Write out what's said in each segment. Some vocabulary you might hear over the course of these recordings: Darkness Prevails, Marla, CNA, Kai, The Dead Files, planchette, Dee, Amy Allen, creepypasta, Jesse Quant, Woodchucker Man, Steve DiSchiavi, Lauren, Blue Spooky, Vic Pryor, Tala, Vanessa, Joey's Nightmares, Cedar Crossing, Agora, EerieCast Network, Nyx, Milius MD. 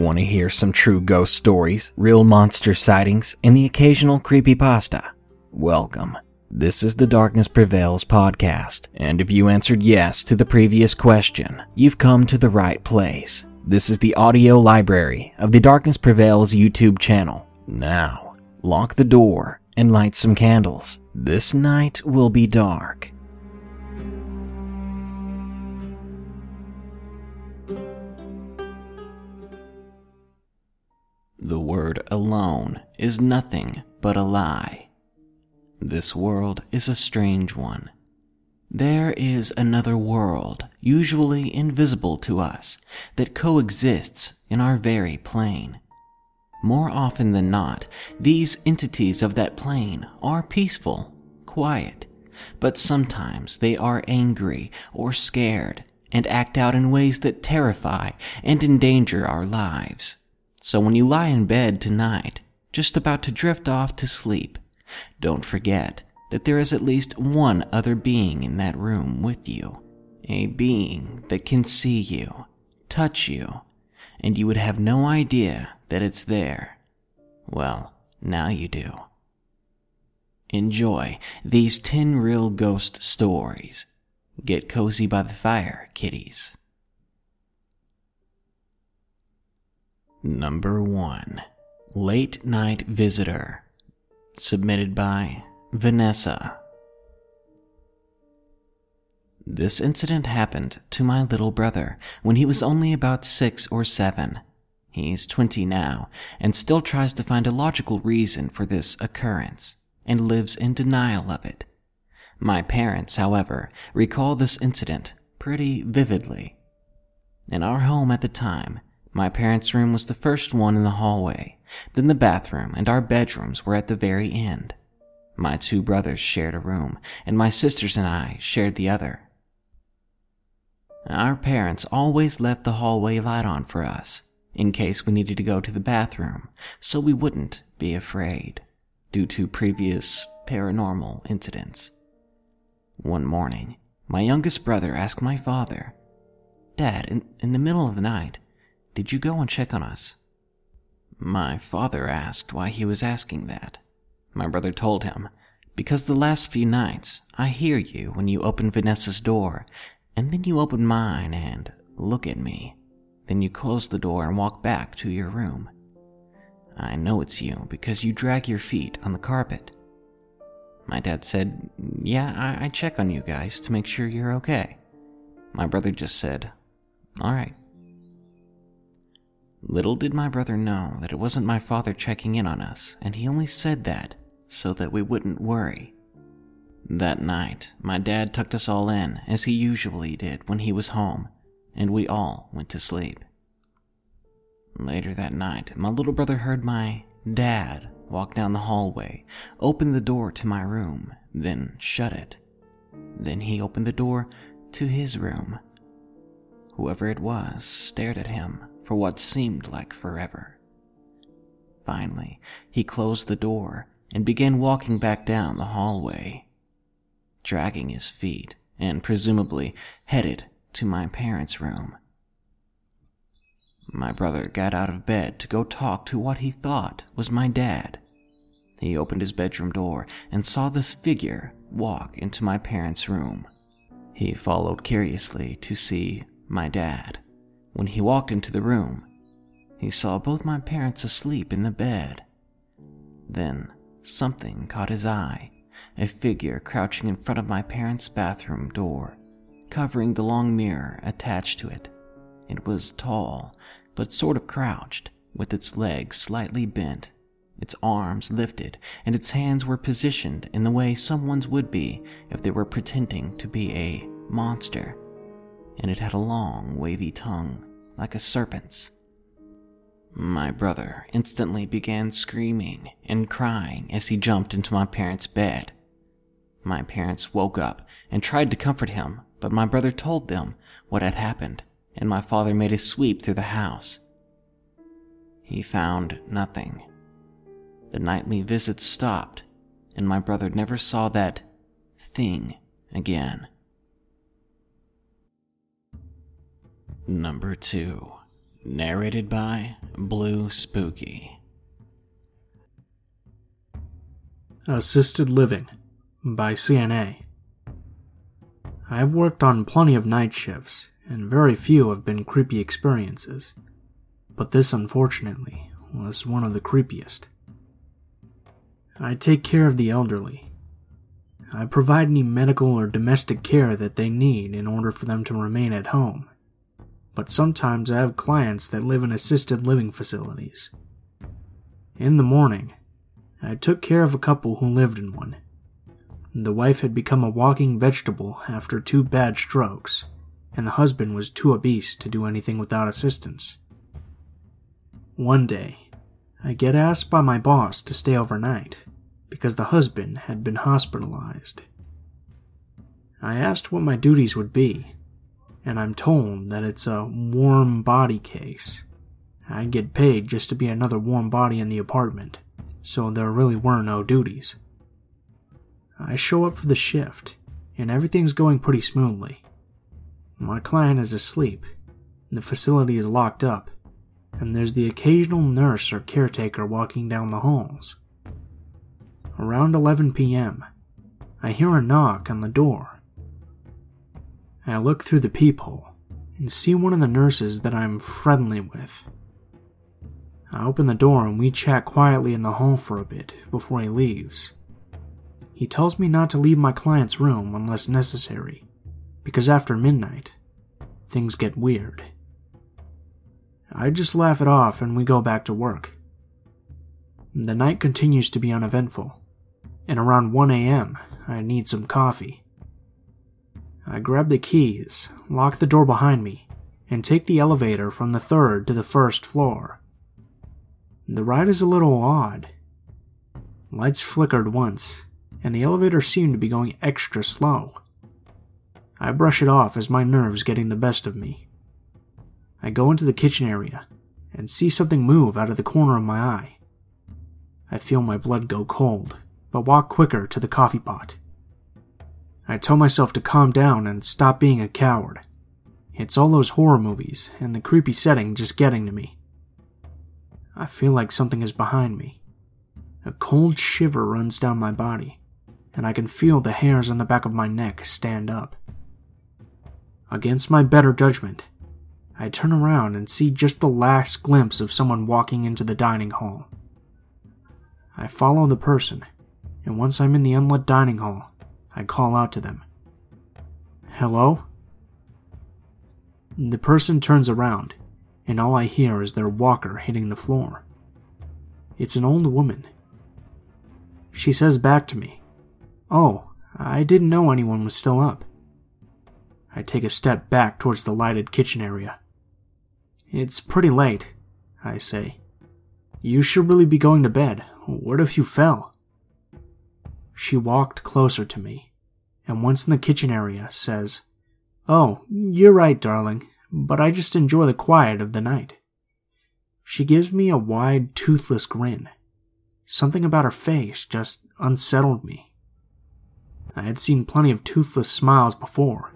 want to hear some true ghost stories, real monster sightings, and the occasional creepypasta, welcome. This is the Darkness Prevails podcast, and if you answered yes to the previous question, you've come to the right place. This is the audio library of the Darkness Prevails YouTube channel. Now, lock the door and light some candles. This night will be dark. The word alone is nothing but a lie. This world is a strange one. There is another world, usually invisible to us, that coexists in our very plane. More often than not, these entities of that plane are peaceful, quiet, but sometimes they are angry or scared and act out in ways that terrify and endanger our lives. So when you lie in bed tonight, just about to drift off to sleep, don't forget that there is at least one other being in that room with you, a being that can see you, touch you, and you would have no idea that it's there. Well, now you do. Enjoy these 10 real ghost stories. Get cozy by the fire, kitties. Number 1. Late Night Visitor. Submitted by Vanessa. This incident happened to my little brother when he was only about 6 or 7. He's 20 now and still tries to find a logical reason for this occurrence and lives in denial of it. My parents, however, recall this incident pretty vividly. In our home at the time, my parents' room was the first one in the hallway, then the bathroom, and our bedrooms were at the very end. My 2 brothers shared a room, and my sisters and I shared the other. Our parents always left the hallway light on for us, in case we needed to go to the bathroom, so we wouldn't be afraid, due to previous paranormal incidents. One morning, my youngest brother asked my father, "Dad, in the middle of the night, did you go and check on us?" My father asked why he was asking that. My brother told him, "Because the last few nights, I hear you when you open Vanessa's door, and then you open mine and look at me. Then you close the door and walk back to your room. I know it's you because you drag your feet on the carpet." My dad said, "Yeah, I check on you guys to make sure you're okay." My brother just said, "All right." Little did my brother know that it wasn't my father checking in on us, and he only said that so that we wouldn't worry. That night, my dad tucked us all in, as he usually did when he was home, and we all went to sleep. Later that night, my little brother heard my dad walk down the hallway, open the door to my room, then shut it. Then he opened the door to his room. Whoever it was stared at him for what seemed like forever. Finally, he closed the door and began walking back down the hallway, dragging his feet and presumably headed to my parents' room. My brother got out of bed to go talk to what he thought was my dad. He opened his bedroom door and saw this figure walk into my parents' room. He followed curiously to see my dad. When he walked into the room, he saw both my parents asleep in the bed. Then something caught his eye, a figure crouching in front of my parents' bathroom door, covering the long mirror attached to it. It was tall, but sort of crouched, with its legs slightly bent, its arms lifted, and its hands were positioned in the way someone's would be if they were pretending to be a monster. And it had a long, wavy tongue, like a serpent's. My brother instantly began screaming and crying as he jumped into my parents' bed. My parents woke up and tried to comfort him, but my brother told them what had happened, and my father made a sweep through the house. He found nothing. The nightly visits stopped, and my brother never saw that thing again. Number 2. narrated by Blue Spooky. Assisted Living by CNA. I've worked on plenty of night shifts, and very few have been creepy experiences, but this, unfortunately, was one of the creepiest. I take care of the elderly. I provide any medical or domestic care that they need in order for them to remain at home, but sometimes I have clients that live in assisted living facilities. In the morning, I took care of a couple who lived in one. The wife had become a walking vegetable after 2 bad strokes, and the husband was too obese to do anything without assistance. One day, I get asked by my boss to stay overnight, because the husband had been hospitalized. I asked what my duties would be, and I'm told that it's a warm body case. I'd get paid just to be another warm body in the apartment, so there really were no duties. I show up for the shift, and everything's going pretty smoothly. My client is asleep, the facility is locked up, and there's the occasional nurse or caretaker walking down the halls. Around 11 p.m., I hear a knock on the door. I look through the peephole and see one of the nurses that I'm friendly with. I open the door and we chat quietly in the hall for a bit before he leaves. He tells me not to leave my client's room unless necessary, because after midnight, things get weird. I just laugh it off and we go back to work. The night continues to be uneventful, and around 1 a.m., I need some coffee. I grab the keys, lock the door behind me, and take the elevator from the 3rd to the 1st floor. The ride is a little odd. Lights flickered once, and the elevator seemed to be going extra slow. I brush it off as my nerves getting the best of me. I go into the kitchen area and see something move out of the corner of my eye. I feel my blood go cold, but walk quicker to the coffee pot. I tell myself to calm down and stop being a coward. It's all those horror movies and the creepy setting just getting to me. I feel like something is behind me. A cold shiver runs down my body, and I can feel the hairs on the back of my neck stand up. Against my better judgment, I turn around and see just the last glimpse of someone walking into the dining hall. I follow the person, and once I'm in the unlit dining hall, I call out to them. "Hello?" The person turns around, and all I hear is their walker hitting the floor. It's an old woman. She says back to me, "Oh, I didn't know anyone was still up." I take a step back towards the lighted kitchen area. "It's pretty late," I say. "You should really be going to bed. What if you fell?" She walked closer to me, and once in the kitchen area, says, "Oh, you're right, darling, but I just enjoy the quiet of the night." She gives me a wide, toothless grin. Something about her face just unsettled me. I had seen plenty of toothless smiles before,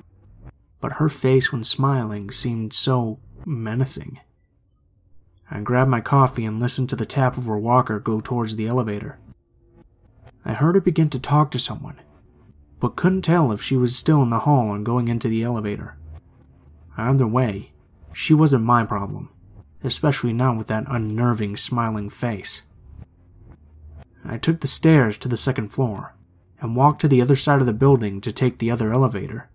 but her face when smiling seemed so menacing. I grabbed my coffee and listened to the tap of her walker go towards the elevator. I heard her begin to talk to someone, but couldn't tell if she was still in the hall and going into the elevator. Either way, she wasn't my problem, especially not with that unnerving smiling face. I took the stairs to the 2nd floor, and walk to the other side of the building to take the other elevator.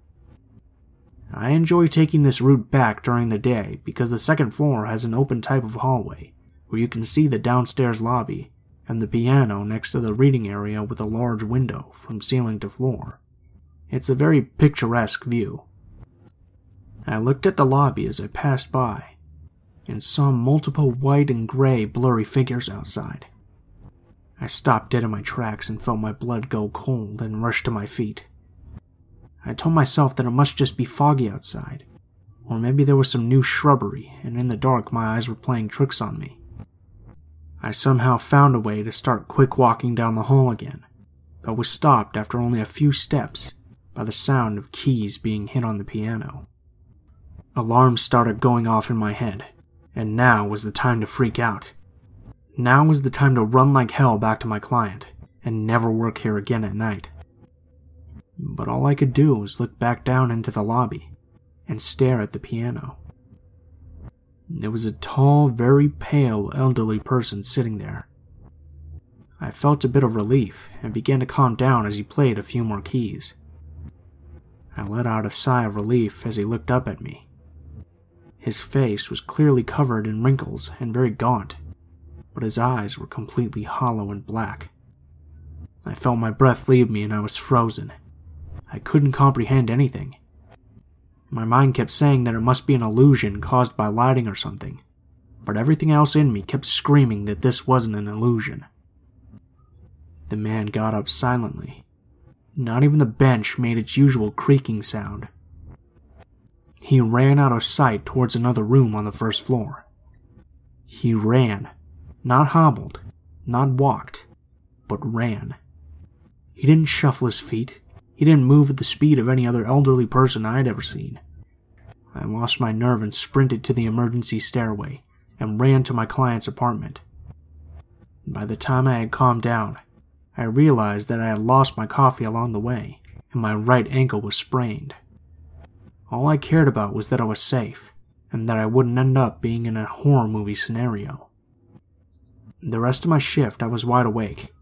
I enjoy taking this route back during the day because the 2nd floor has an open type of hallway where you can see the downstairs lobby and the piano next to the reading area with a large window from ceiling to floor. It's a very picturesque view. I looked at the lobby as I passed by and saw multiple white and gray blurry figures outside. I stopped dead in my tracks and felt my blood go cold and rush to my feet. I told myself that it must just be foggy outside, or maybe there was some new shrubbery and in the dark my eyes were playing tricks on me. I somehow found a way to start quick walking down the hall again, but was stopped after only a few steps by the sound of keys being hit on the piano. Alarms started going off in my head, And now was the time to freak out. Now was the time to run like hell back to my client, and never work here again at night. But all I could do was look back down into the lobby, and stare at the piano. There was a tall, very pale, elderly person sitting there. I felt a bit of relief, and began to calm down as he played a few more keys. I let out a sigh of relief as he looked up at me. His face was clearly covered in wrinkles and very gaunt, but his eyes were completely hollow and black. I felt my breath leave me and I was frozen. I couldn't comprehend anything. My mind kept saying that it must be an illusion caused by lighting or something, but everything else in me kept screaming that this wasn't an illusion. The man got up silently. Not even the bench made its usual creaking sound. He ran out of sight towards another room on the first floor. He ran, not hobbled, not walked, but ran. He didn't shuffle his feet. He didn't move at the speed of any other elderly person I had ever seen. I lost my nerve and sprinted to the emergency stairway and ran to my client's apartment. By the time I had calmed down, I realized that I had lost my coffee along the way, and my right ankle was sprained. All I cared about was that I was safe, and that I wouldn't end up being in a horror movie scenario. The rest of my shift I was wide awake,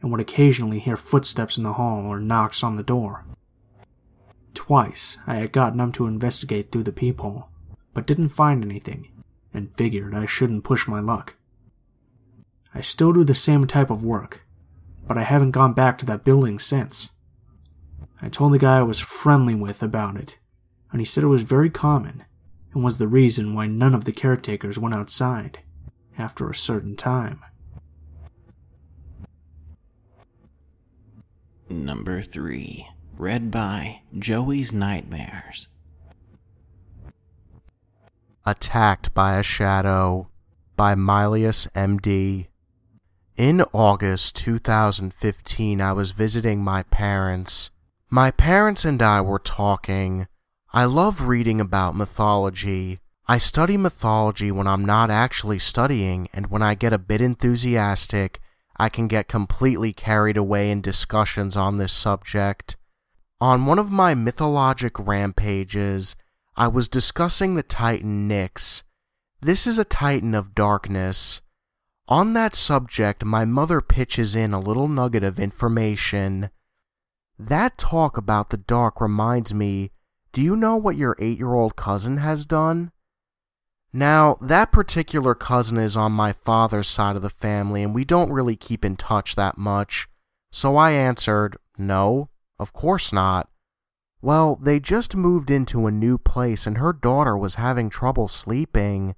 and would occasionally hear footsteps in the hall or knocks on the door. Twice I had gotten up to investigate through the peephole, but didn't find anything, and figured I shouldn't push my luck. I still do the same type of work, but I haven't gone back to that building since. I told the guy I was friendly with about it, and he said it was very common, and was the reason why none of the caretakers went outside after a certain time. Number 3. Read by Joey's Nightmares. Attacked by a Shadow by Milius MD. In August 2015, I was visiting my parents. My parents and I were talking. I love reading about mythology. I study mythology when I'm not actually studying, and when I get a bit enthusiastic, I can get completely carried away in discussions on this subject. On one of my mythologic rampages, I was discussing the Titan Nyx. This is a Titan of darkness. On that subject, my mother pitches in a little nugget of information. That talk about the dark reminds me, do you know what your 8-year-old cousin has done? Now, that particular cousin is on my father's side of the family, and we don't really keep in touch that much. So I answered, no, of course not. Well, they just moved into a new place, and her daughter was having trouble sleeping.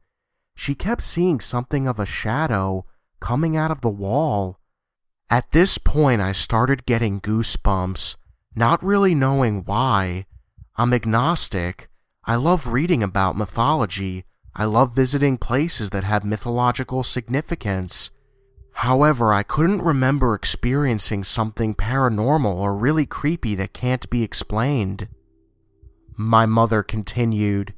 She kept seeing something of a shadow coming out of the wall. At this point, I started getting goosebumps, not really knowing why. I'm agnostic. I love reading about mythology. I love visiting places that have mythological significance. However, I couldn't remember experiencing something paranormal or really creepy that can't be explained. My mother continued,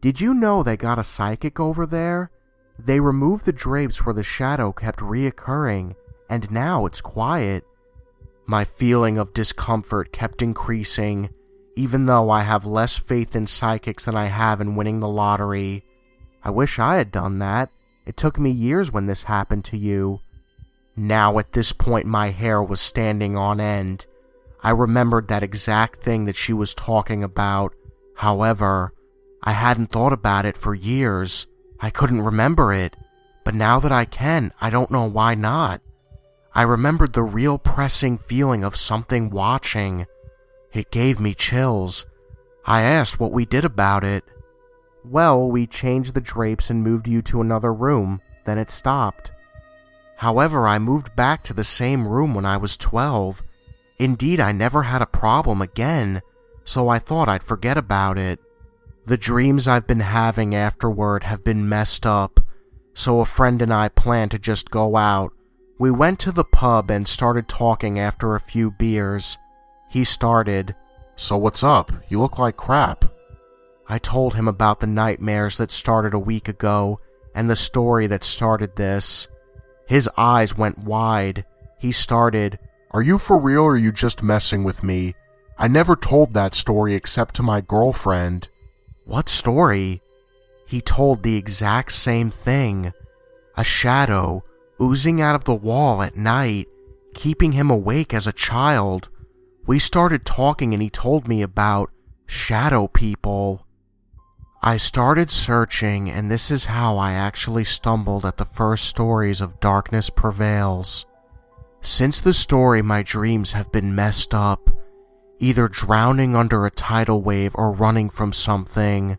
did you know they got a psychic over there? They removed the drapes where the shadow kept reoccurring, and now it's quiet. My feeling of discomfort kept increasing, even though I have less faith in psychics than I have in winning the lottery. I wish I had done that. It took me years when this happened to you. Now at this point my hair was standing on end. I remembered that exact thing that she was talking about. However, I hadn't thought about it for years. I couldn't remember it. But now that I can, I don't know why not. I remembered the real pressing feeling of something watching. It gave me chills. I asked what we did about it. Well, we changed the drapes and moved you to another room. Then it stopped. However, I moved back to the same room when I was 12. Indeed, I never had a problem again, so I thought I'd forget about it. The dreams I've been having afterward have been messed up, so a friend and I planned to just go out. We went to the pub and started talking after a few beers. He started, "So what's up? You look like crap." I told him about the nightmares that started a week ago and the story that started this. His eyes went wide. He started, "Are you for real or are you just messing with me? I never told that story except to my girlfriend." "What story?" He told the exact same thing. A shadow oozing out of the wall at night, keeping him awake as a child. We started talking and he told me about shadow people. I started searching, and this is how I actually stumbled at the first stories of Darkness Prevails. Since the story, my dreams have been messed up, either drowning under a tidal wave or running from something.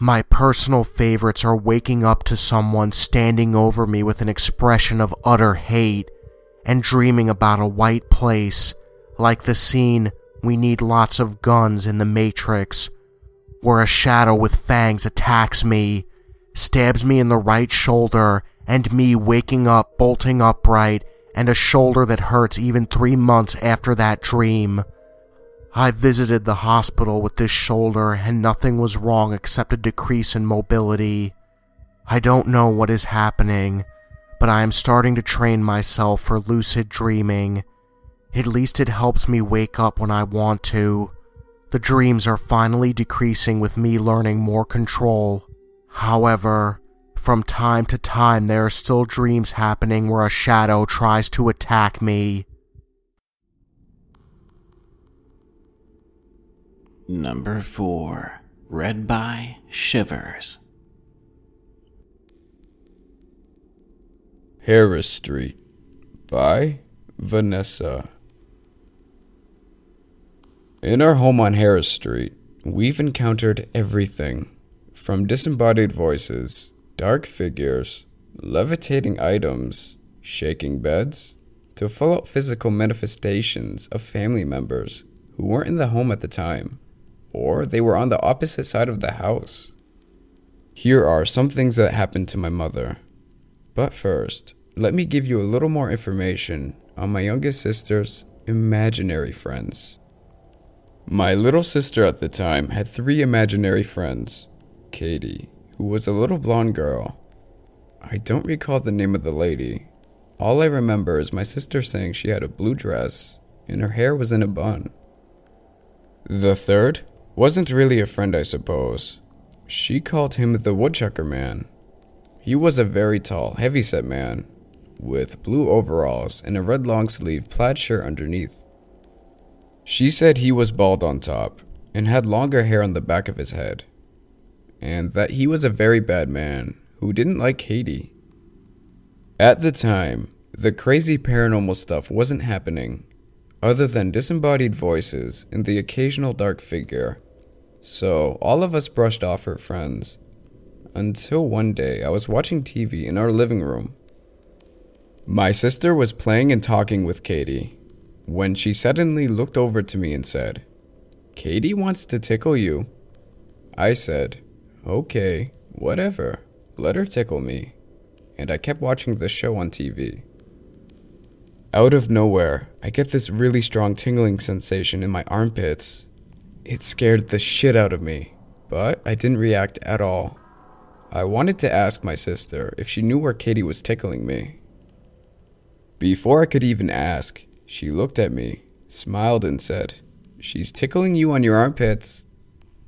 My personal favorites are waking up to someone standing over me with an expression of utter hate and dreaming about a white place, like the scene "We Need Lots of Guns" in The Matrix, where a shadow with fangs attacks me, stabs me in the right shoulder, and me waking up bolting upright, and a shoulder that hurts even 3 months after that dream. I visited the hospital with this shoulder and nothing was wrong except a decrease in mobility. I don't know what is happening, but I am starting to train myself for lucid dreaming. At least it helps me wake up when I want to. The dreams are finally decreasing with me learning more control. However, from time to time there are still dreams happening where a shadow tries to attack me. Number 4. Read by Shivers. Harris Street by Vanessa. In our home on Harris Street, we've encountered everything, from disembodied voices, dark figures, levitating items, shaking beds, to full-out physical manifestations of family members who weren't in the home at the time, or they were on the opposite side of the house. Here are some things that happened to my mother. But first, let me give you a little more information on my youngest sister's imaginary friends. My little sister at the time had 3 imaginary friends. Katie, who was a little blonde girl. I don't recall the name of the lady. All I remember is my sister saying she had a blue dress and her hair was in a bun. The third wasn't really a friend, I suppose. She called him the Woodchucker Man. He was a very tall, heavyset man with blue overalls and a red long-sleeve plaid shirt underneath. She said he was bald on top and had longer hair on the back of his head, and that he was a very bad man who didn't like Katie. At the time, the crazy paranormal stuff wasn't happening, other than disembodied voices and the occasional dark figure, so all of us brushed off her friends, until one day I was watching TV in our living room. My sister was playing and talking with Katie, when she suddenly looked over to me and said, "Katie wants to tickle you." I said, "Okay, whatever, let her tickle me," and I kept watching the show on TV. Out of nowhere, I get this really strong tingling sensation in my armpits. It scared the shit out of me, but I didn't react at all. I wanted to ask my sister if she knew where Katie was tickling me. Before I could even ask, she looked at me, smiled, and said, "She's tickling you on your armpits."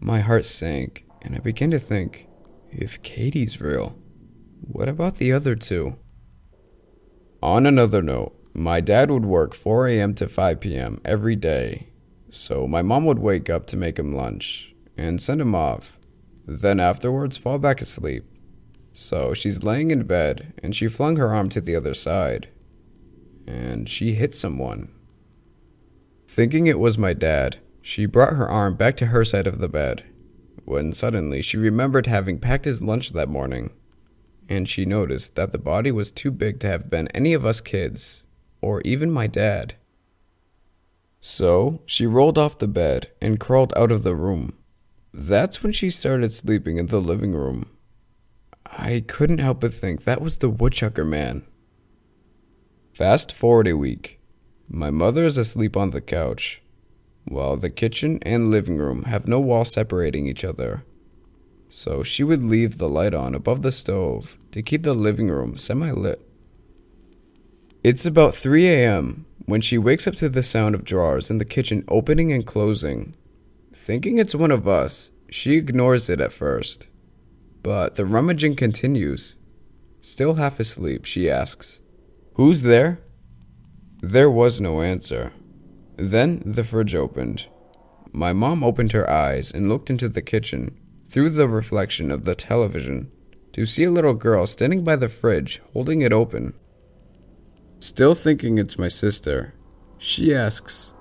My heart sank, and I began to think, if Katie's real, what about the other two? On another note, my dad would work 4 a.m. to 5 p.m. every day, so my mom would wake up to make him lunch and send him off, then afterwards fall back asleep. So she's laying in bed, and she flung her arm to the other side, and she hit someone. Thinking it was my dad, she brought her arm back to her side of the bed, when suddenly she remembered having packed his lunch that morning, and she noticed that the body was too big to have been any of us kids, or even my dad. So she rolled off the bed and crawled out of the room. That's when she started sleeping in the living room. I couldn't help but think that was the Woodchucker Man. Fast forward a week. My mother is asleep on the couch, while the kitchen and living room have no wall separating each other. so she would leave the light on above the stove to keep the living room semi-lit. It's about 3 a.m. when she wakes up to the sound of drawers in the kitchen opening and closing. Thinking it's one of us, she ignores it at first, but the rummaging continues. Still half asleep, she asks, "Who's there?" There was no answer. Then the fridge opened. My mom opened her eyes and looked into the kitchen through the reflection of the television to see a little girl standing by the fridge holding it open. Still thinking it's my sister, she asks,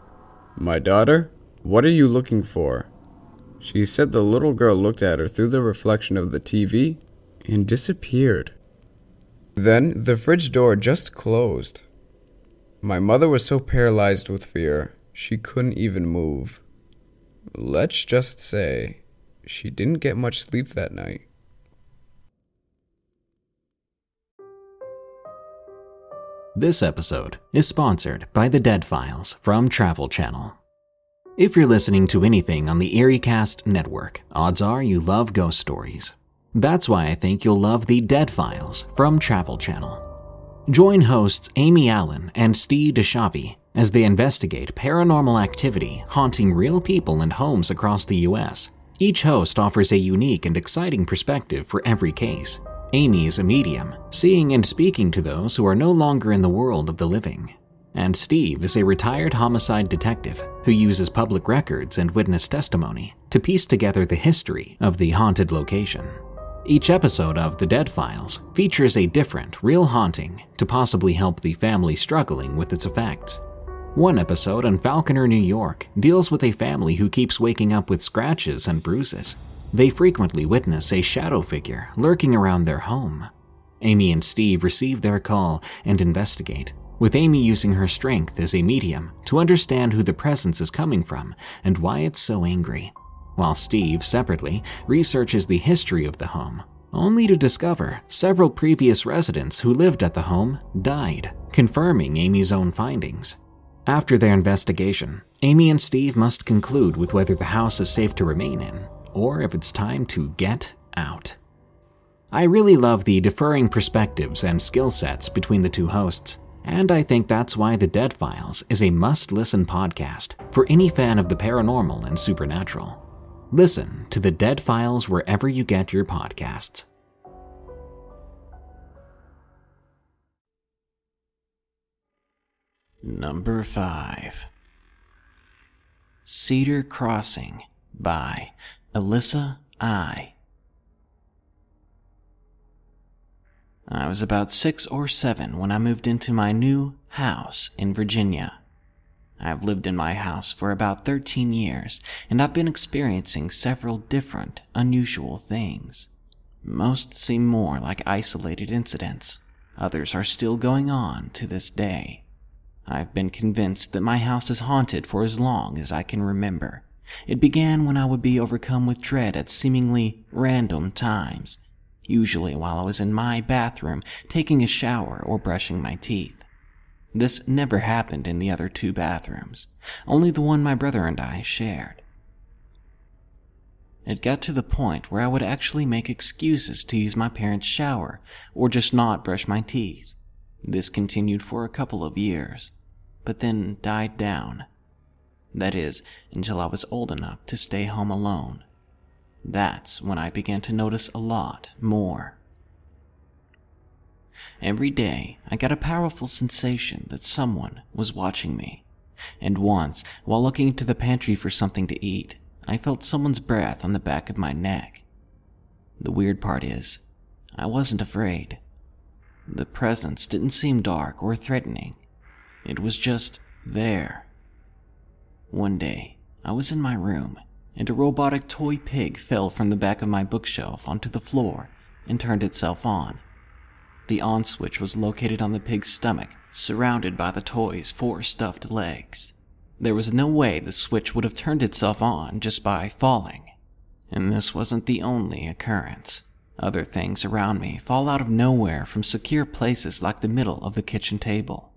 "My daughter, what are you looking for?" She said the little girl looked at her through the reflection of the TV and disappeared. Then the fridge door just closed. My mother was so paralyzed with fear, she couldn't even move. Let's just say, she didn't get much sleep that night. This episode is sponsored by The Dead Files from Travel Channel. If you're listening to anything on the EerieCast Network, odds are you love ghost stories. That's why I think you'll love The Dead Files from Travel Channel. Join hosts Amy Allen and Steve DiSchiavi as they investigate paranormal activity haunting real people and homes across the U.S. Each host offers a unique and exciting perspective for every case. Amy is a medium, seeing and speaking to those who are no longer in the world of the living. And Steve is a retired homicide detective who uses public records and witness testimony to piece together the history of the haunted location. Each episode of The Dead Files features a different, real haunting to possibly help the family struggling with its effects. One episode on Falconer, New York, deals with a family who keeps waking up with scratches and bruises. They frequently witness a shadow figure lurking around their home. Amy and Steve receive their call and investigate, with Amy using her strength as a medium to understand who the presence is coming from and why it's so angry, while Steve, separately, researches the history of the home, only to discover several previous residents who lived at the home died, confirming Amy's own findings. After their investigation, Amy and Steve must conclude with whether the house is safe to remain in, or if it's time to get out. I really love the differing perspectives and skill sets between the two hosts, and I think that's why The Dead Files is a must-listen podcast for any fan of the paranormal and supernatural. Listen to The Dead Files wherever you get your podcasts. Number 5. Cedar Crossing by Alyssa I. I was about 6 or 7 when I moved into my new house in Virginia. I've lived in my house for about 13 years, and I've been experiencing several different, unusual things. Most seem more like isolated incidents. Others are still going on to this day. I've been convinced that my house is haunted for as long as I can remember. It began when I would be overcome with dread at seemingly random times, usually while I was in my bathroom taking a shower or brushing my teeth. This never happened in the other 2 bathrooms, only the one my brother and I shared. It got to the point where I would actually make excuses to use my parents' shower or just not brush my teeth. This continued for a couple of years, but then died down. That is, until I was old enough to stay home alone. That's when I began to notice a lot more. Every day, I got a powerful sensation that someone was watching me. And once, while looking into the pantry for something to eat, I felt someone's breath on the back of my neck. The weird part is, I wasn't afraid. The presence didn't seem dark or threatening. It was just there. One day, I was in my room, and a robotic toy pig fell from the back of my bookshelf onto the floor and turned itself on. The on switch was located on the pig's stomach, surrounded by the toy's 4 stuffed legs. There was no way the switch would have turned itself on just by falling. And this wasn't the only occurrence. Other things around me fall out of nowhere from secure places like the middle of the kitchen table.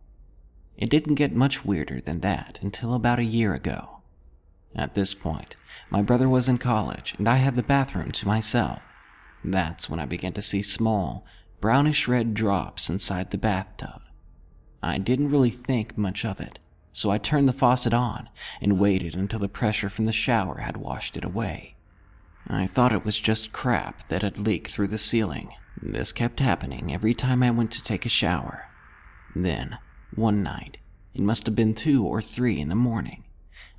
It didn't get much weirder than that until about a year ago. At this point, my brother was in college and I had the bathroom to myself. That's when I began to see small, brownish-red drops inside the bathtub. I didn't really think much of it, so I turned the faucet on and waited until the pressure from the shower had washed it away. I thought it was just crap that had leaked through the ceiling. This kept happening every time I went to take a shower. Then, one night, it must have been 2 or 3 in the morning,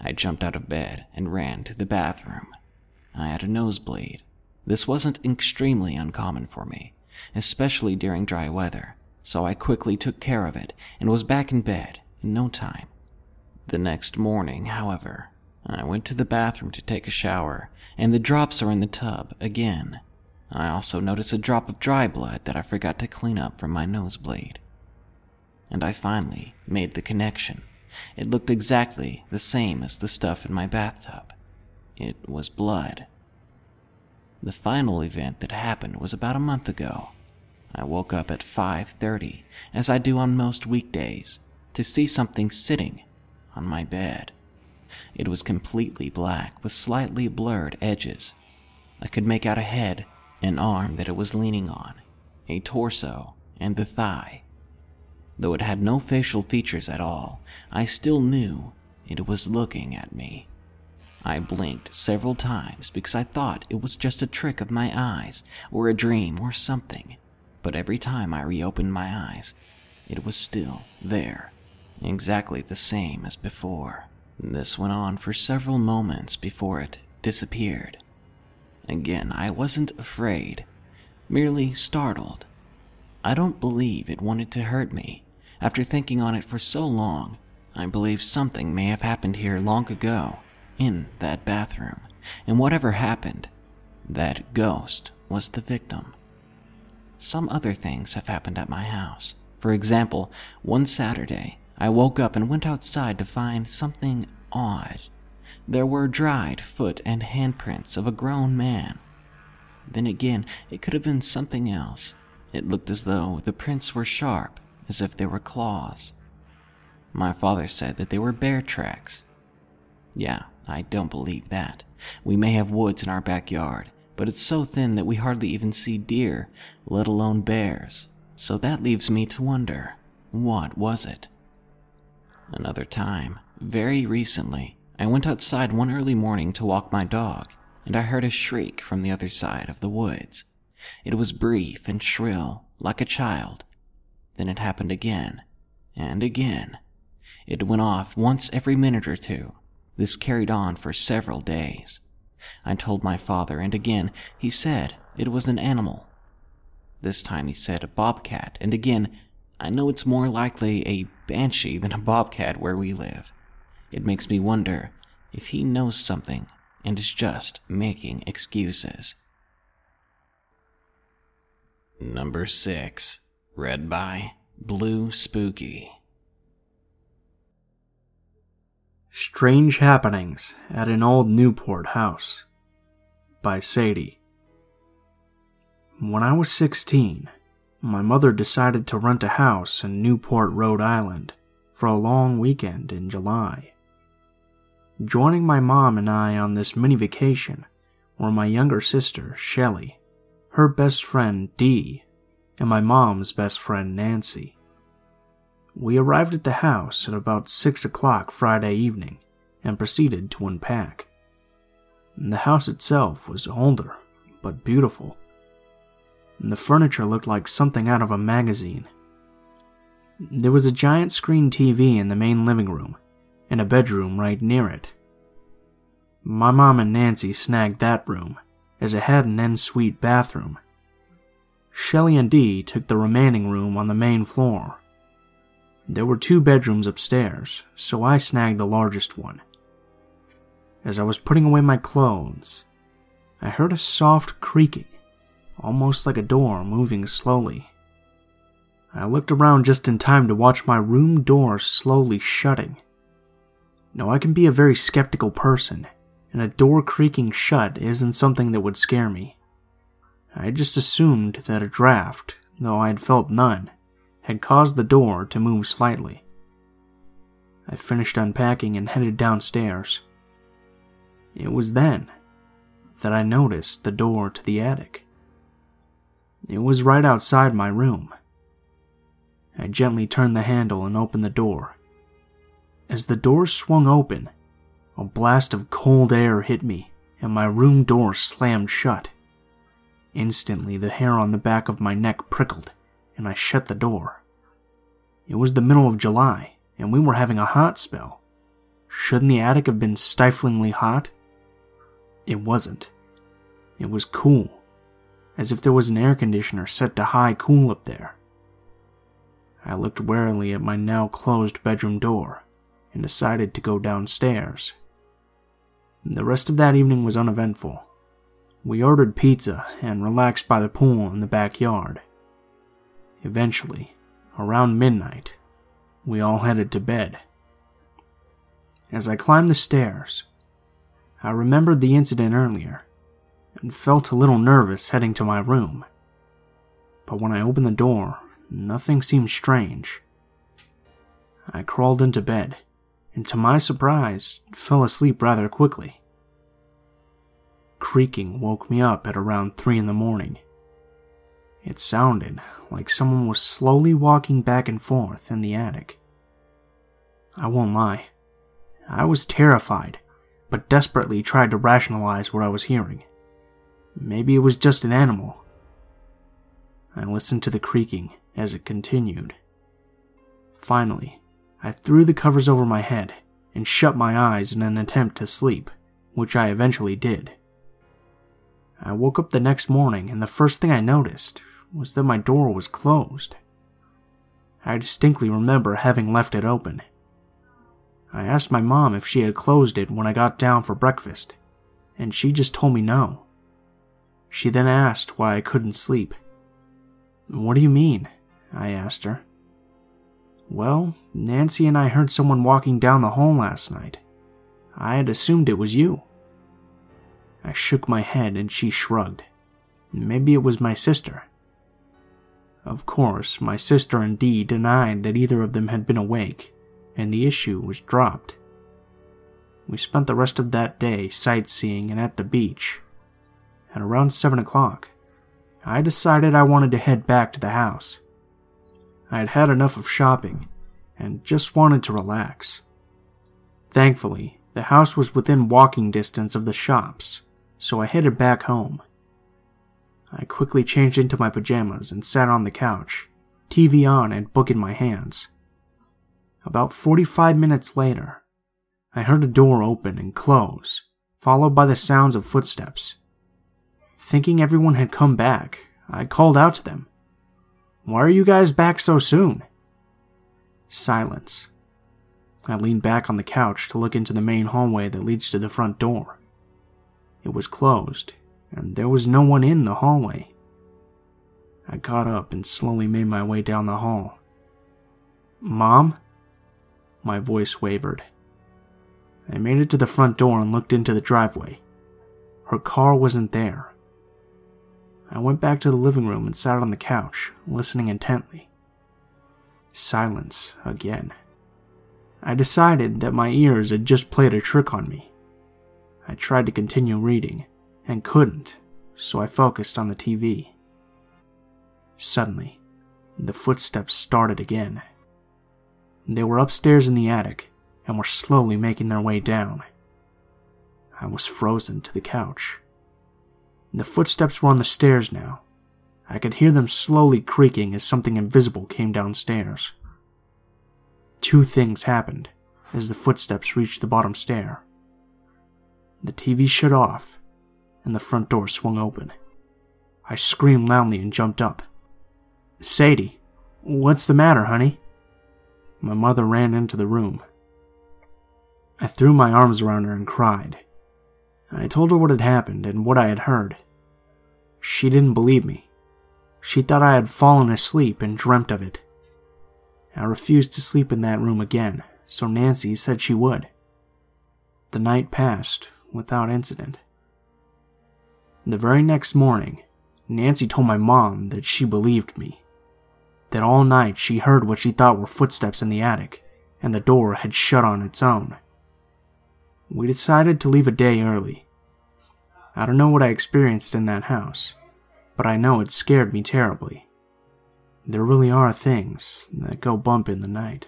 I jumped out of bed and ran to the bathroom. I had a nosebleed. This wasn't extremely uncommon for me, especially during dry weather, so I quickly took care of it and was back in bed in no time. The next morning, however, I went to the bathroom to take a shower, and the drops are in the tub again. I also noticed a drop of dry blood that I forgot to clean up from my nosebleed. And I finally made the connection. It looked exactly the same as the stuff in my bathtub. It was blood. The final event that happened was about a month ago. I woke up at 5:30, as I do on most weekdays, to see something sitting on my bed. It was completely black with slightly blurred edges. I could make out a head, an arm that it was leaning on, a torso, and the thigh. Though it had no facial features at all, I still knew it was looking at me. I blinked several times because I thought it was just a trick of my eyes or a dream or something, but every time I reopened my eyes, it was still there, exactly the same as before. This went on for several moments before it disappeared. Again, I wasn't afraid, merely startled. I don't believe it wanted to hurt me. After thinking on it for so long, I believe something may have happened here long ago, in that bathroom, and whatever happened, that ghost was the victim. Some other things have happened at my house. For example, one Saturday, I woke up and went outside to find something odd. There were dried foot and handprints of a grown man. Then again, it could have been something else. It looked as though the prints were sharp, as if they were claws. My father said that they were bear tracks. Yeah, I don't believe that. We may have woods in our backyard, but it's so thin that we hardly even see deer, let alone bears. So that leaves me to wonder, what was it? Another time, very recently, I went outside one early morning to walk my dog, and I heard a shriek from the other side of the woods. It was brief and shrill, like a child. Then it happened again, and again. It went off once every minute or two. This carried on for several days. I told my father, and again, he said it was an animal. This time he said a bobcat, and again, I know it's more likely a banshee than a bobcat where we live. It makes me wonder if he knows something and is just making excuses. Number 6. Read by Blue Spooky. Strange Happenings at an Old Newport House by Sadie. When I was 16, my mother decided to rent a house in Newport, Rhode Island for a long weekend in July. Joining my mom and I on this mini vacation were my younger sister, Shelly, her best friend, Dee, and my mom's best friend, Nancy. We arrived at the house at about 6 o'clock Friday evening and proceeded to unpack. The house itself was older, but beautiful. The furniture looked like something out of a magazine. There was a giant screen TV in the main living room and a bedroom right near it. My mom and Nancy snagged that room, as it had an en-suite bathroom. Shelly and Dee took the remaining room on the main floor. There were 2 bedrooms upstairs, so I snagged the largest one. As I was putting away my clothes, I heard a soft creaking, almost like a door moving slowly. I looked around just in time to watch my room door slowly shutting. Now, I can be a very skeptical person, and a door creaking shut isn't something that would scare me. I just assumed that a draft, though I had felt none, had caused the door to move slightly. I finished unpacking and headed downstairs. It was then that I noticed the door to the attic. It was right outside my room. I gently turned the handle and opened the door. As the door swung open, a blast of cold air hit me, and my room door slammed shut. Instantly, the hair on the back of my neck prickled, and I shut the door. It was the middle of July, and we were having a hot spell. Shouldn't the attic have been stiflingly hot? It wasn't. It was cool, as if there was an air conditioner set to high cool up there. I looked warily at my now-closed bedroom door, and decided to go downstairs. The rest of that evening was uneventful. We ordered pizza and relaxed by the pool in the backyard. Eventually, around midnight, we all headed to bed. As I climbed the stairs, I remembered the incident earlier, and felt a little nervous heading to my room. But when I opened the door, nothing seemed strange. I crawled into bed, and to my surprise, fell asleep rather quickly. Creaking woke me up at around 3 a.m. It sounded like someone was slowly walking back and forth in the attic. I won't lie, I was terrified, but desperately tried to rationalize what I was hearing. Maybe it was just an animal. I listened to the creaking as it continued. Finally, I threw the covers over my head and shut my eyes in an attempt to sleep, which I eventually did. I woke up the next morning, and the first thing I noticed was that my door was closed. I distinctly remember having left it open. I asked my mom if she had closed it when I got down for breakfast, and she just told me no. She then asked why I couldn't sleep. "What do you mean?" I asked her. "Well, Nancy and I heard someone walking down the hall last night. I had assumed it was you." I shook my head and she shrugged. Maybe it was my sister. Of course, my sister and Dee denied that either of them had been awake, and the issue was dropped. We spent the rest of that day sightseeing and at the beach. At around 7 o'clock, I decided I wanted to head back to the house. I had had enough of shopping, and just wanted to relax. Thankfully, the house was within walking distance of the shops, so I headed back home. I quickly changed into my pajamas and sat on the couch, TV on and book in my hands. About 45 minutes later, I heard a door open and close, followed by the sounds of footsteps. Thinking everyone had come back, I called out to them. "Why are you guys back so soon?" Silence. I leaned back on the couch to look into the main hallway that leads to the front door. It was closed, and there was no one in the hallway. I got up and slowly made my way down the hall. "Mom?" My voice wavered. I made it to the front door and looked into the driveway. Her car wasn't there. I went back to the living room and sat on the couch, listening intently. Silence again. I decided that my ears had just played a trick on me. I tried to continue reading, and couldn't, so I focused on the TV. Suddenly, the footsteps started again. They were upstairs in the attic, and were slowly making their way down. I was frozen to the couch. The footsteps were on the stairs now. I could hear them slowly creaking as something invisible came downstairs. Two things happened as the footsteps reached the bottom stair. The TV shut off, and the front door swung open. I screamed loudly and jumped up. "Sadie, what's the matter, honey?" My mother ran into the room. I threw my arms around her and cried. I told her what had happened and what I had heard. She didn't believe me. She thought I had fallen asleep and dreamt of it. I refused to sleep in that room again, so Nancy said she would. The night passed without incident. The very next morning, Nancy told my mom that she believed me. That all night she heard what she thought were footsteps in the attic, and the door had shut on its own. we decided to leave a day early. I don't know what I experienced in that house, but I know it scared me terribly. There really are things that go bump in the night.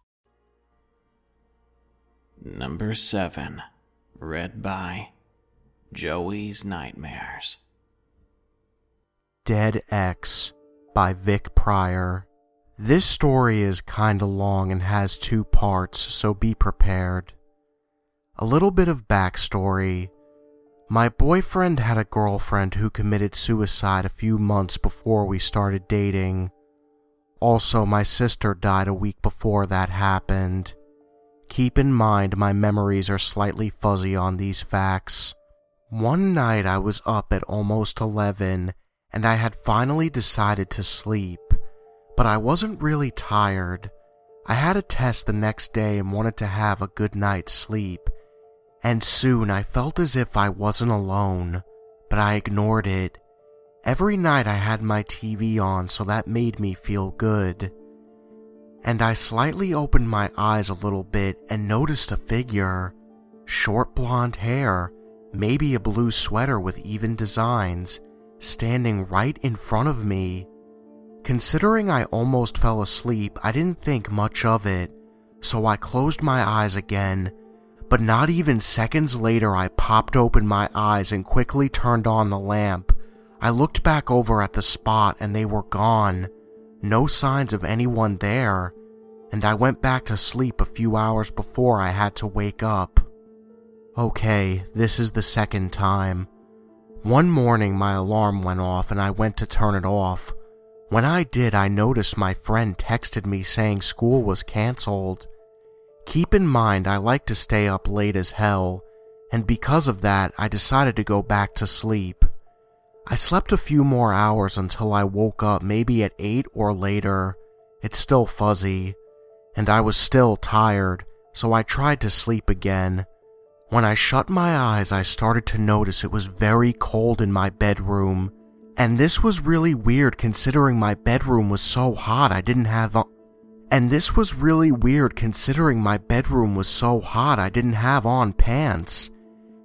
Number 7. Read by Joey's Nightmares. Dead X by Vic Pryor. This story is kinda long and has 2 parts, so be prepared. A little bit of backstory. My boyfriend had a girlfriend who committed suicide a few months before we started dating. Also, my sister died a week before that happened. Keep in mind, my memories are slightly fuzzy on these facts. One night I was up at almost 11, and I had finally decided to sleep, but I wasn't really tired. I had a test the next day and wanted to have a good night's sleep, and soon I felt as if I wasn't alone, but I ignored it. Every night I had my TV on, so that made me feel good. And I slightly opened my eyes a little bit and noticed a figure. Short blonde hair, maybe a blue sweater with even designs, standing right in front of me. Considering I almost fell asleep, I didn't think much of it, so I closed my eyes again, but not even seconds later I popped open my eyes and quickly turned on the lamp. I looked back over at the spot and they were gone. No signs of anyone there, and I went back to sleep a few hours before I had to wake up. Okay, this is the second time. One morning my alarm went off and I went to turn it off. When I did, I noticed my friend texted me saying school was cancelled. Keep in mind, I like to stay up late as hell, and because of that, I decided to go back to sleep. I slept a few more hours until I woke up, maybe at 8 or later. It's still fuzzy, and I was still tired, so I tried to sleep again. When I shut my eyes, I started to notice it was very cold in my bedroom, and this was really weird considering my bedroom was so hot I didn't have on pants.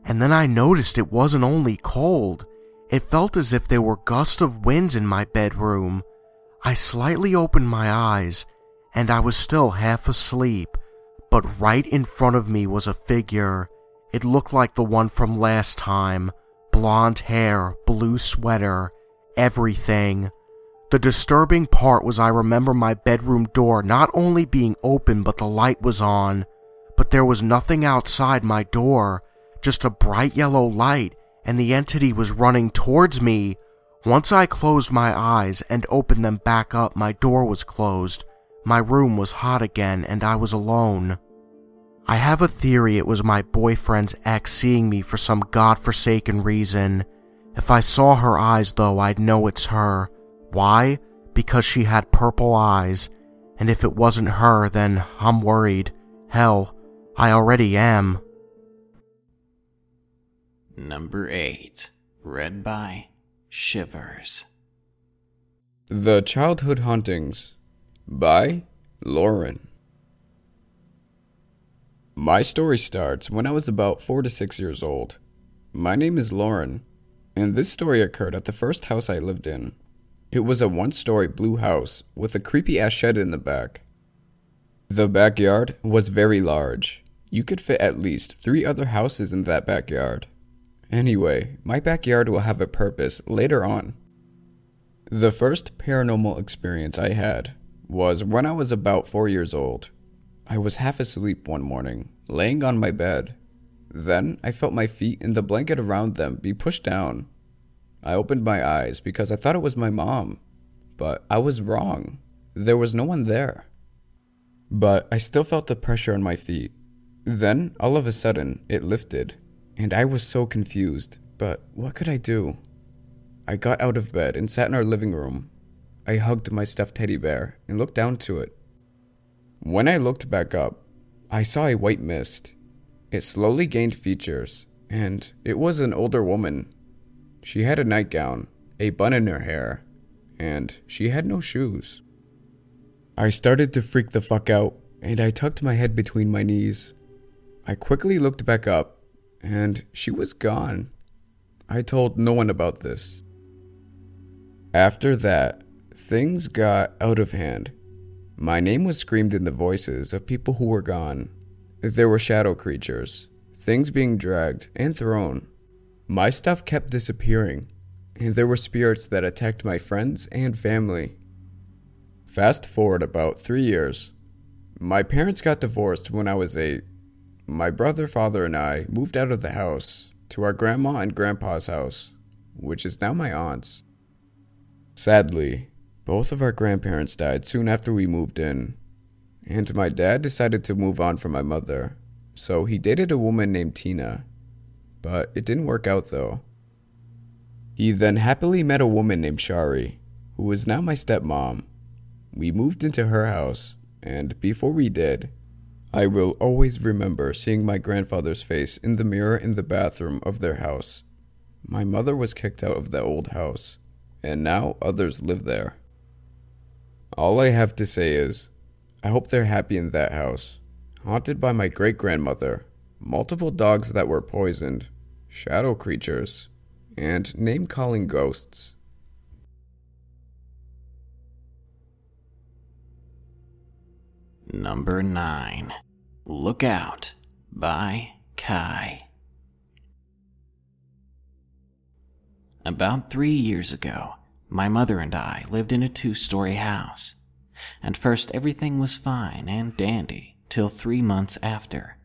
And then I noticed it wasn't only cold. It felt as if there were gusts of winds in my bedroom. I slightly opened my eyes, and I was still half asleep, but right in front of me was a figure. It looked like the one from last time. Blonde hair, blue sweater, everything. The disturbing part was I remember my bedroom door not only being open but the light was on, but there was nothing outside my door, just a bright yellow light, and the entity was running towards me. Once I closed my eyes and opened them back up, my door was closed. My room was hot again, and I was alone. I have a theory it was my boyfriend's ex seeing me for some godforsaken reason. If I saw her eyes, though, I'd know it's her. Why? Because she had purple eyes. And if it wasn't her, then I'm worried. Hell, I already am. Number 8. Read by Shivers. The Childhood Hauntings by Lauren. My story starts when I was about 4 to 6 years old. My name is Lauren, and this story occurred at the first house I lived in. It was a 1-story blue house with a creepy ass shed in the back. The backyard was very large. You could fit at least 3 other houses in that backyard. Anyway, my backyard will have a purpose later on. The first paranormal experience I had was when I was about 4 years old. I was half asleep one morning, laying on my bed. Then I felt my feet and the blanket around them be pushed down. I opened my eyes because I thought it was my mom, but I was wrong. There was no one there. but I still felt the pressure on my feet. Then, all of a sudden, it lifted, and I was so confused, but what could I do? I got out of bed and sat in our living room. I hugged my stuffed teddy bear and looked down to it. When I looked back up, I saw a white mist. It slowly gained features, and it was an older woman. She had a nightgown, a bun in her hair, and she had no shoes. I started to freak the fuck out, and I tucked my head between my knees. I quickly looked back up, and she was gone. I told no one about this. After that, things got out of hand. My name was screamed in the voices of people who were gone. There were shadow creatures, things being dragged and thrown. My stuff kept disappearing, and there were spirits that attacked my friends and family. Fast forward about 3 years. My parents got divorced when I was 8. My brother, father, and I moved out of the house to our grandma and grandpa's house, which is now my aunt's. Sadly, both of our grandparents died soon after we moved in, and my dad decided to move on from my mother, so he dated a woman named Tina, but it didn't work out though. He then happily met a woman named Shari, who is now my stepmom. We moved into her house, and before we did, I will always remember seeing my grandfather's face in the mirror in the bathroom of their house. My mother was kicked out of the old house, and now others live there. All I have to say is, I hope they're happy in that house, haunted by my great-grandmother, multiple dogs that were poisoned, shadow creatures, and name-calling ghosts. Number 9. Look Out by Kai. About 3 years ago, my mother and I lived in a 2-story house. At first, everything was fine and dandy, till 3 months after.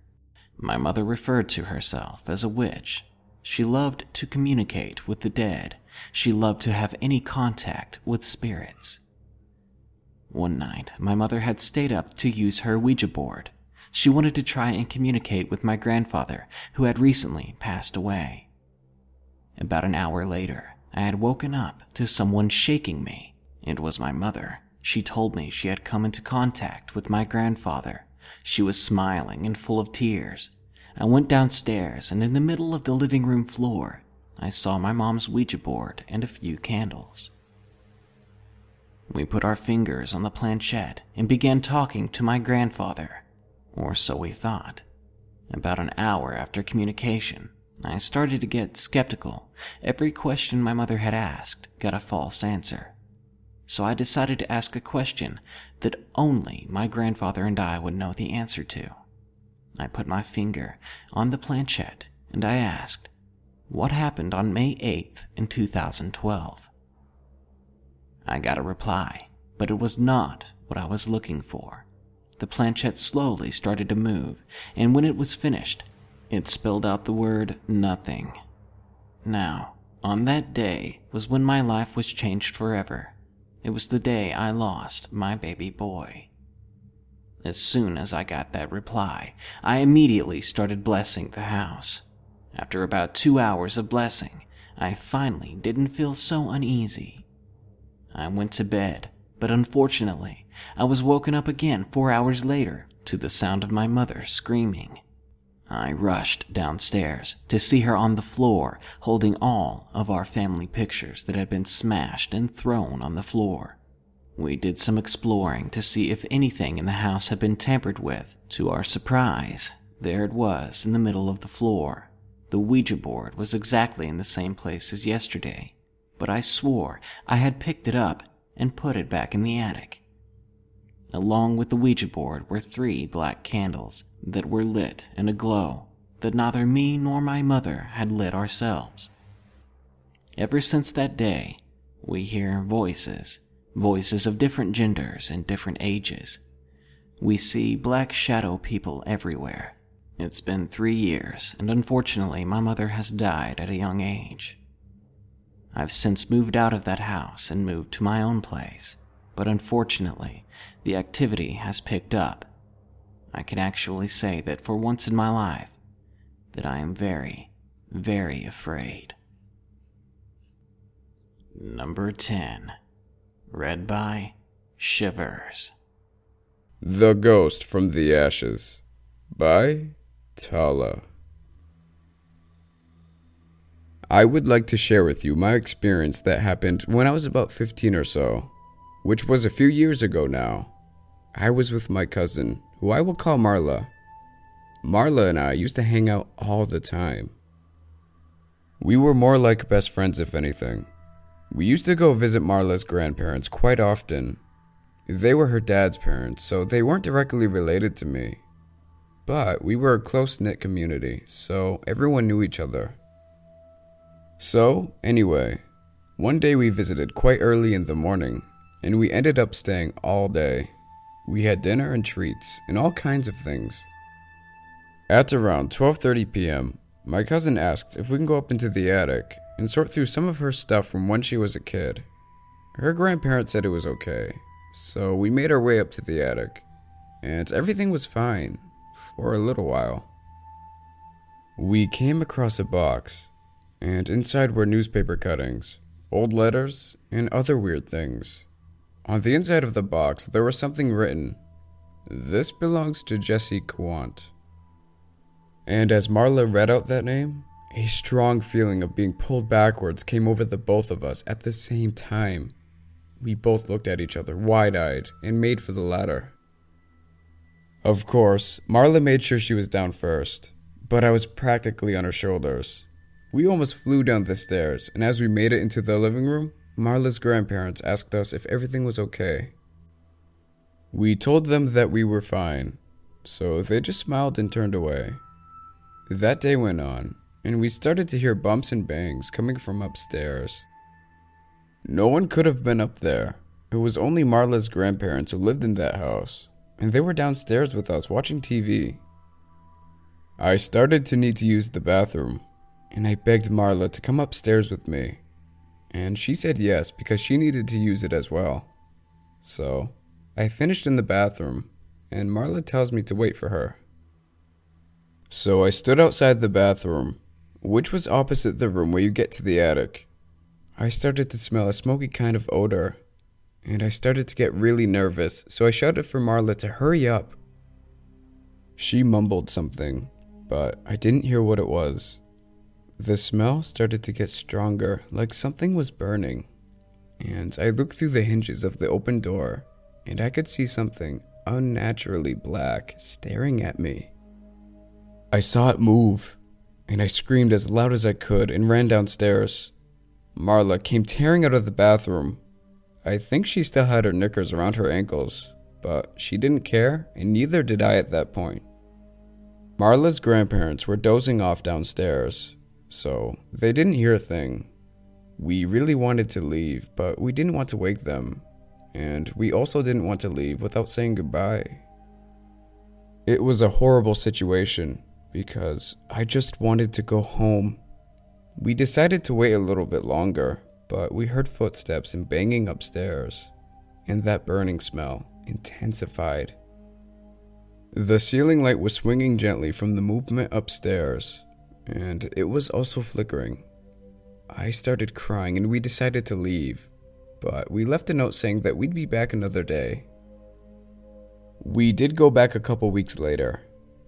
My mother referred to herself as a witch. She loved to communicate with the dead. She loved to have any contact with spirits. One night, my mother had stayed up to use her Ouija board. She wanted to try and communicate with my grandfather, who had recently passed away. About an hour later, I had woken up to someone shaking me. It was my mother. She told me she had come into contact with my grandfather. She was smiling and full of tears. I went downstairs, and in the middle of the living room floor, I saw my mom's Ouija board and a few candles. We put our fingers on the planchette and began talking to my grandfather, or so we thought. About an hour after communication, I started to get skeptical. Every question my mother had asked got a false answer. So I decided to ask a question that only my grandfather and I would know the answer to. I put my finger on the planchette and I asked, "What happened on May 8th in 2012? I got a reply, but it was not what I was looking for. The planchette slowly started to move, and when it was finished, it spelled out the word nothing. Now, on that day was when my life was changed forever. It was the day I lost my baby boy. As soon as I got that reply, I immediately started blessing the house. After about 2 hours of blessing, I finally didn't feel so uneasy. I went to bed, but unfortunately, I was woken up again 4 hours later to the sound of my mother screaming. I rushed downstairs to see her on the floor, holding all of our family pictures that had been smashed and thrown on the floor. We did some exploring to see if anything in the house had been tampered with. To our surprise, there it was in the middle of the floor. The Ouija board was exactly in the same place as yesterday, but I swore I had picked it up and put it back in the attic. Along with the Ouija board were 3 black candles that were lit in a glow that neither me nor my mother had lit ourselves. Ever since that day, we hear voices, voices of different genders and different ages. We see black shadow people everywhere. It's been 3 years, and unfortunately, my mother has died at a young age. I've since moved out of that house and moved to my own place, but unfortunately, the activity has picked up I can actually say that for once in my life, that I am very, very afraid. Number 10. Read by Shivers. The Ghost from the Ashes by Tala. I would like to share with you my experience that happened when I was about 15 or so, which was a few years ago now. I was with my cousin, who I will call Marla. Marla and I used to hang out all the time. We were more like best friends, if anything. We used to go visit Marla's grandparents quite often. They were her dad's parents, so they weren't directly related to me. But we were a close-knit community, so everyone knew each other. So, anyway, one day we visited quite early in the morning, and we ended up staying all day. We had dinner and treats, and all kinds of things. At around 12:30 p.m., my cousin asked if we can go up into the attic and sort through some of her stuff from when she was a kid. Her grandparents said it was okay, so we made our way up to the attic, and everything was fine for a little while. We came across a box, and inside were newspaper cuttings, old letters, and other weird things. On the inside of the box, there was something written, "This belongs to Jesse Quant." And as Marla read out that name, a strong feeling of being pulled backwards came over the both of us at the same time. We both looked at each other wide-eyed and made for the ladder. Of course, Marla made sure she was down first, but I was practically on her shoulders. We almost flew down the stairs, and as we made it into the living room, Marla's grandparents asked us if everything was okay. We told them that we were fine, so they just smiled and turned away. That day went on, and we started to hear bumps and bangs coming from upstairs. No one could have been up there. It was only Marla's grandparents who lived in that house, and they were downstairs with us watching TV. I started to need to use the bathroom, and I begged Marla to come upstairs with me, and she said yes because she needed to use it as well. So, I finished in the bathroom, and Marla tells me to wait for her. So I stood outside the bathroom, which was opposite the room where you get to the attic. I started to smell a smoky kind of odor, and I started to get really nervous, so I shouted for Marla to hurry up. She mumbled something, but I didn't hear what it was. The smell started to get stronger, like something was burning, and I looked through the hinges of the open door, and I could see something unnaturally black staring at me. I saw it move, and I screamed as loud as I could and ran downstairs. Marla came tearing out of the bathroom. I think she still had her knickers around her ankles, but she didn't care, and neither did I at that point. Marla's grandparents were dozing off downstairs, so they didn't hear a thing. We really wanted to leave, but we didn't want to wake them, and we also didn't want to leave without saying goodbye. It was a horrible situation, because I just wanted to go home. We decided to wait a little bit longer, but we heard footsteps and banging upstairs, and that burning smell intensified. The ceiling light was swinging gently from the movement upstairs, and it was also flickering. I started crying and we decided to leave, but we left a note saying that we'd be back another day. We did go back a couple weeks later,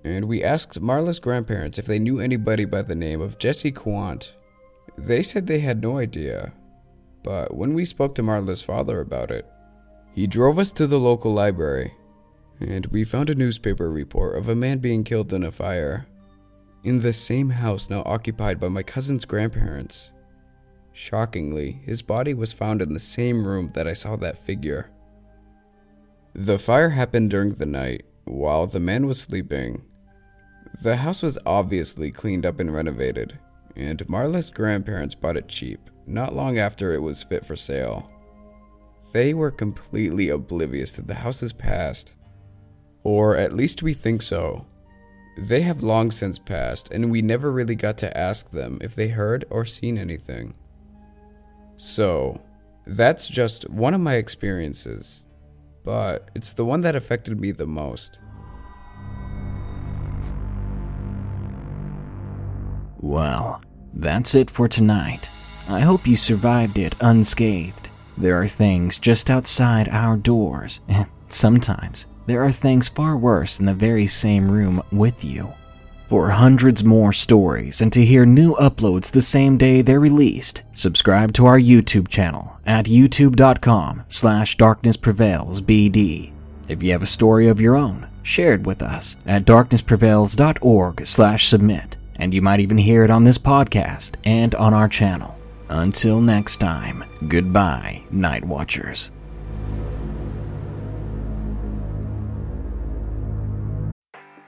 and we asked Marla's grandparents if they knew anybody by the name of Jesse Quant. They said they had no idea, but when we spoke to Marla's father about it, he drove us to the local library, and we found a newspaper report of a man being killed in a fire in the same house now occupied by my cousin's grandparents. Shockingly, his body was found in the same room that I saw that figure. The fire happened during the night, while the man was sleeping. The house was obviously cleaned up and renovated, and Marla's grandparents bought it cheap, not long after it was fit for sale. They were completely oblivious to the house's past, or at least we think so. They have long since passed, and we never really got to ask them if they heard or seen anything. So, that's just one of my experiences, but it's the one that affected me the most. Well, that's it for tonight. I hope you survived it unscathed. There are things just outside our doors, and sometimes there are things far worse in the very same room with you. For hundreds more stories and to hear new uploads the same day they're released, subscribe to our YouTube channel at youtube.com/darknessprevailsbd. If you have a story of your own, share it with us at darknessprevails.org/submit, and you might even hear it on this podcast and on our channel. Until next time, goodbye, Night Watchers.